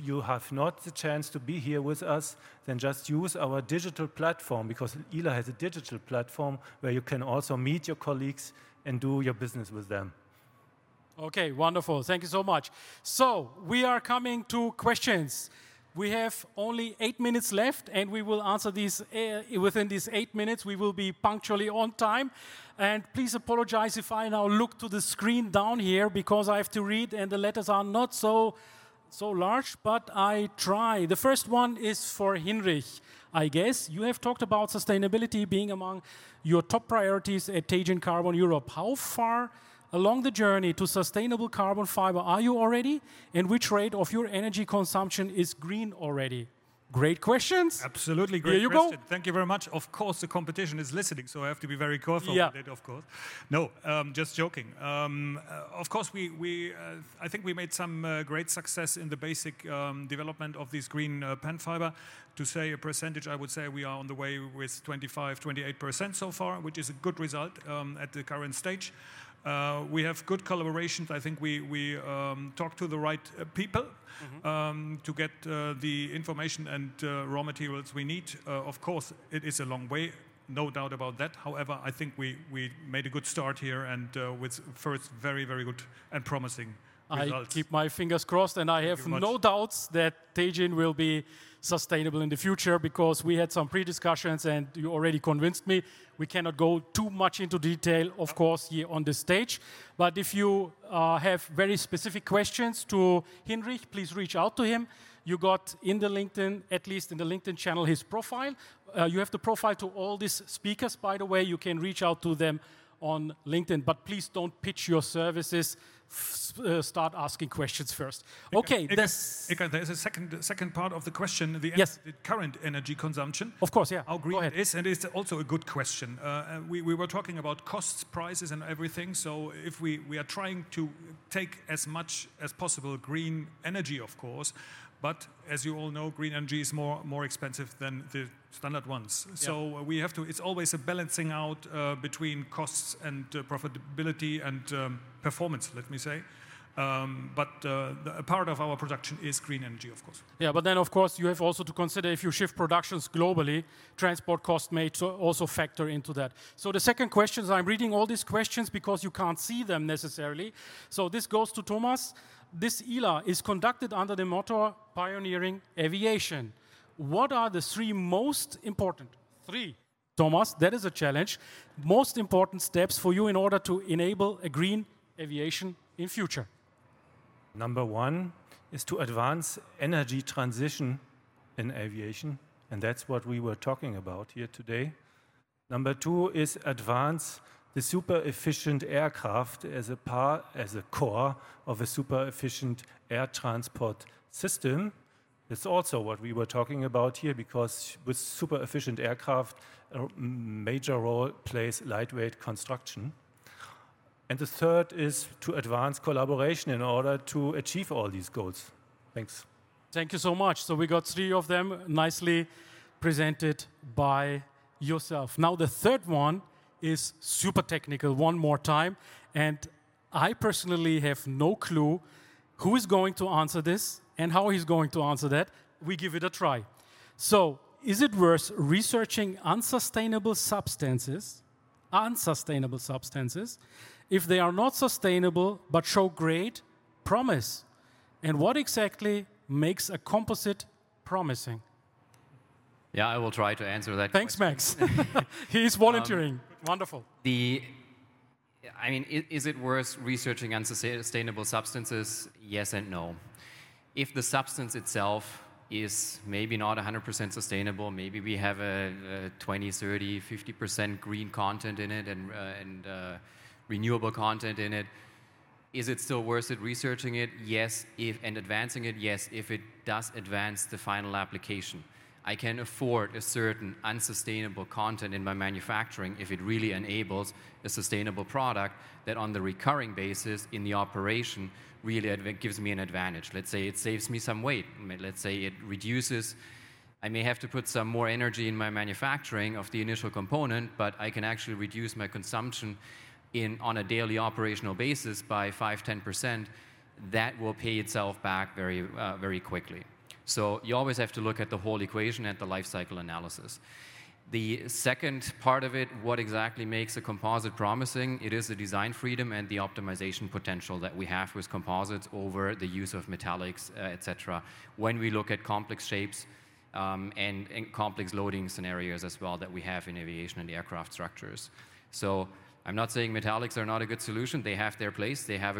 you have not the chance to be here with us, then just use our digital platform, because ILA has a digital platform where you can also meet your colleagues and do your business with them. Okay, wonderful. Thank you so much. So we are coming to questions. We have only 8 minutes left, and we will answer these within these 8 minutes. We will be punctually on time. And please apologize if I now look to the screen down here, because I have to read, and the letters are not so large, but I try. The first one is for Hinrich, I guess. You have talked about sustainability being among your top priorities at Teijin Carbon Europe. How far along the journey to sustainable carbon fiber are you already? And which rate of your energy consumption is green already? Great questions. Absolutely great question. Thank you very much. Of course, the competition is listening, so I have to be very careful with it, of course. No, just joking. Of course, I think we made some great success in the basic development of this green pen fiber. To say a percentage, I would say we are on the way with 28% so far, which is a good result at the current stage. We have good collaborations. I think we talk to the right people to get the information and raw materials we need. Of course, it is a long way, no doubt about that. However, I think we made a good start here and with first very, very good and promising results. I keep my fingers crossed, and I have no doubts that Teijin will be sustainable in the future, because we had some pre-discussions and you already convinced me. We cannot go too much into detail, of course, here on this stage. But if you have very specific questions to Hinrich, please reach out to him. You got in the LinkedIn, at least in the LinkedIn channel, his profile. You have the profile to all these speakers, by the way. You can reach out to them on LinkedIn, but please don't pitch your services. Start asking questions first. Okay. There's a second part of the question, the current energy consumption. Of course, yeah. How green it is, and it's also a good question. We were talking about costs, prices, and everything. So if we are trying to take as much as possible green energy, of course, but as you all know, green energy is more expensive than the standard ones. Yeah. So we have to. It's always a balancing out between costs and profitability and performance. Let me say. A part of our production is green energy, of course. Yeah, but then, of course, you have also to consider if you shift productions globally, transport costs may also factor into that. So the second question, I'm reading all these questions because you can't see them necessarily. So this goes to Thomas. This ILA is conducted under the motto Pioneering Aviation. What are the three most important? Three. Thomas, that is a challenge. Most important steps for you in order to enable a green aviation in future. Number one is to advance energy transition in aviation, and that's what we were talking about here today. Number two is advance the super efficient aircraft as a core of a super efficient air transport system. That's also what we were talking about here, because with super efficient aircraft, a major role plays lightweight construction. And the third is to advance collaboration in order to achieve all these goals. Thanks. Thank you so much. So we got three of them nicely presented by yourself. Now the third one is super technical one more time. And I personally have no clue who is going to answer this and how he's going to answer that. We give it a try. So is it worth researching unsustainable substances, if they are not sustainable but show great promise? And what exactly makes a composite promising? Yeah, I will try to answer that. Thanks, question. Max. He is volunteering. Wonderful. Is it worth researching unsustainable substances? Yes and no. If the substance itself is maybe not 100% sustainable, maybe we have a 20, 30, 50% green content in it and renewable content in it. Is it still worth it researching it? Yes, and advancing it? Yes, if it does advance the final application. I can afford a certain unsustainable content in my manufacturing if it really enables a sustainable product that on the recurring basis in the operation really gives me an advantage. Let's say it saves me some weight. Let's say it reduces. I may have to put some more energy in my manufacturing of the initial component, but I can actually reduce my consumption on a daily operational basis by 5-10%. That will pay itself back very, very quickly. So you always have to look at the whole equation and the life cycle analysis. The second part of it, what exactly makes a composite promising, it is the design freedom and the optimization potential that we have with composites over the use of metallics, etc. When we look at complex shapes and complex loading scenarios as well that we have in aviation and aircraft structures. So I'm not saying metallics are not a good solution. They have their place. They have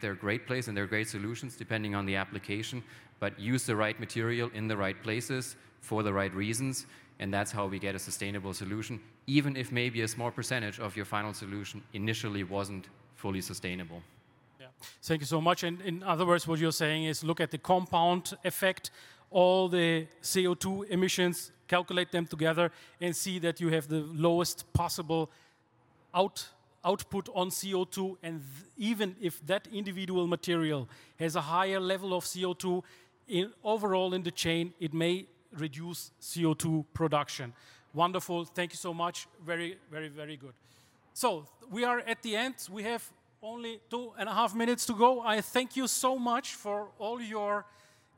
their great place and their great solutions depending on the application. But use the right material in the right places for the right reasons and that's how we get a sustainable solution, even if maybe a small percentage of your final solution initially wasn't fully sustainable. Yeah. Thank you so much. And in other words, what you're saying is look at the compound effect, all the CO2 emissions, calculate them together, and see that you have the lowest possible output on CO2, and even if that individual material has a higher level of CO2, overall in the chain, it may reduce CO2 production. Wonderful. Thank you so much. Very, very, very good. So we are at the end. We have only 2.5 minutes to go. I thank you so much for all your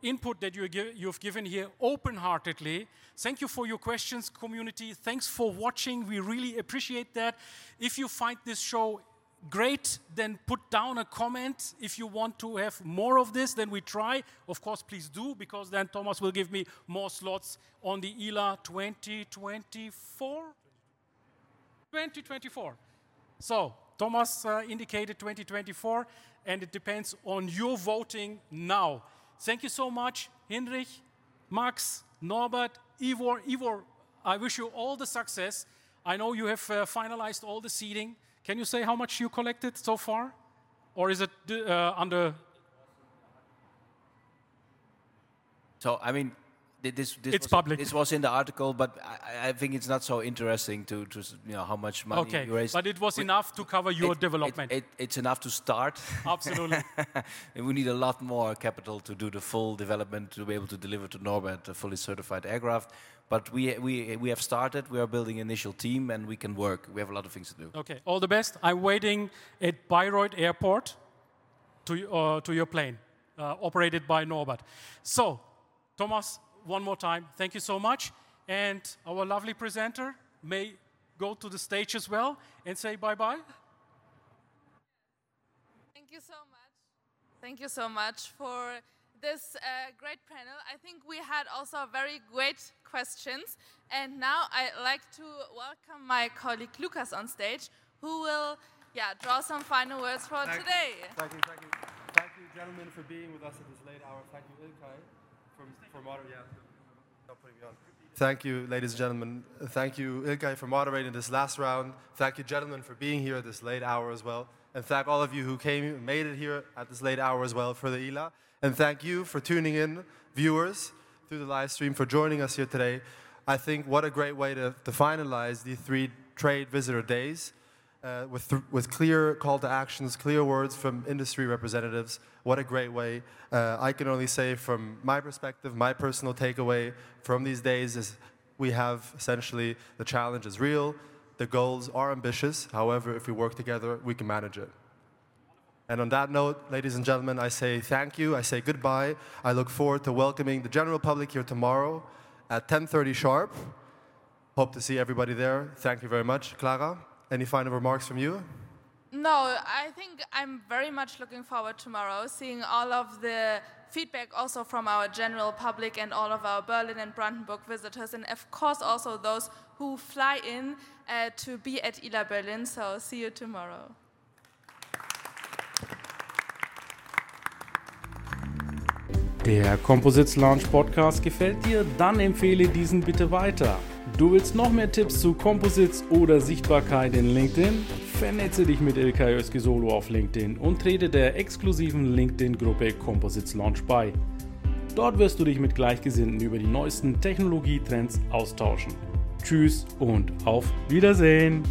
input that you've given here open-heartedly. Thank you for your questions, community. Thanks for watching. We really appreciate that. If you find this show great, then put down a comment. If you want to have more of this, then we try. Of course, please do, because then Thomas will give me more slots on the ILA 2024. So Thomas indicated 2024, and it depends on your voting now. Thank you so much, Hinrich, Max, Norbert, Ivor. Ivor, I wish you all the success. I know you have finalized all the seeding. Can you say how much you collected so far? Or is it under? So, I mean, it's public. This was in the article, but I think it's not so interesting to how much money you raised. But it was enough to cover your development. It's enough to start. Absolutely. And we need a lot more capital to do the full development to be able to deliver to Norbert a fully certified aircraft. But we have started. We are building an initial team, and we can work. We have a lot of things to do. Okay, all the best. I'm waiting at Bayreuth Airport to your plane, operated by Norbert. So, Thomas, one more time, thank you so much. And our lovely presenter may go to the stage as well and say bye-bye. Thank you so much. Thank you so much for this great panel. I think we had also very great questions. And now I'd like to welcome my colleague Lucas on stage, who will draw some final words for today. Thank you. Thank you, gentlemen, for being with us at this late hour. Thank you, Ilkay. Thank you, ladies and gentlemen. Thank you, Ilkay, for moderating this last round. Thank you, gentlemen, for being here at this late hour as well. And thank all of you who came and made it here at this late hour as well for the ILA. And thank you for tuning in, viewers, through the live stream, for joining us here today. I think what a great way to finalize the 3 trade visitor days with clear call to actions, clear words from industry representatives. What a great way. I can only say from my perspective, my personal takeaway from these days is we have essentially the challenge is real, the goals are ambitious. However, if we work together, we can manage it. And on that note, ladies and gentlemen, I say thank you. I say goodbye. I look forward to welcoming the general public here tomorrow at 10:30 sharp. Hope to see everybody there. Thank you very much. Clara, any final remarks from you? No, I think I'm very much looking forward tomorrow, seeing all of the feedback also from our general public and all of our Berlin and Brandenburg visitors, and of course also those who fly in to be at ILA Berlin. So see you tomorrow. Der Composites Lounge Podcast gefällt dir? Dann empfehle diesen bitte weiter. Du willst noch mehr Tipps zu Composites oder Sichtbarkeit in LinkedIn? Vernetze dich mit Ilkay Özgüzoğlu auf LinkedIn und trete der exklusiven LinkedIn-Gruppe Composites Lounge bei. Dort wirst du dich mit Gleichgesinnten über die neuesten Technologietrends austauschen. Tschüss und auf Wiedersehen!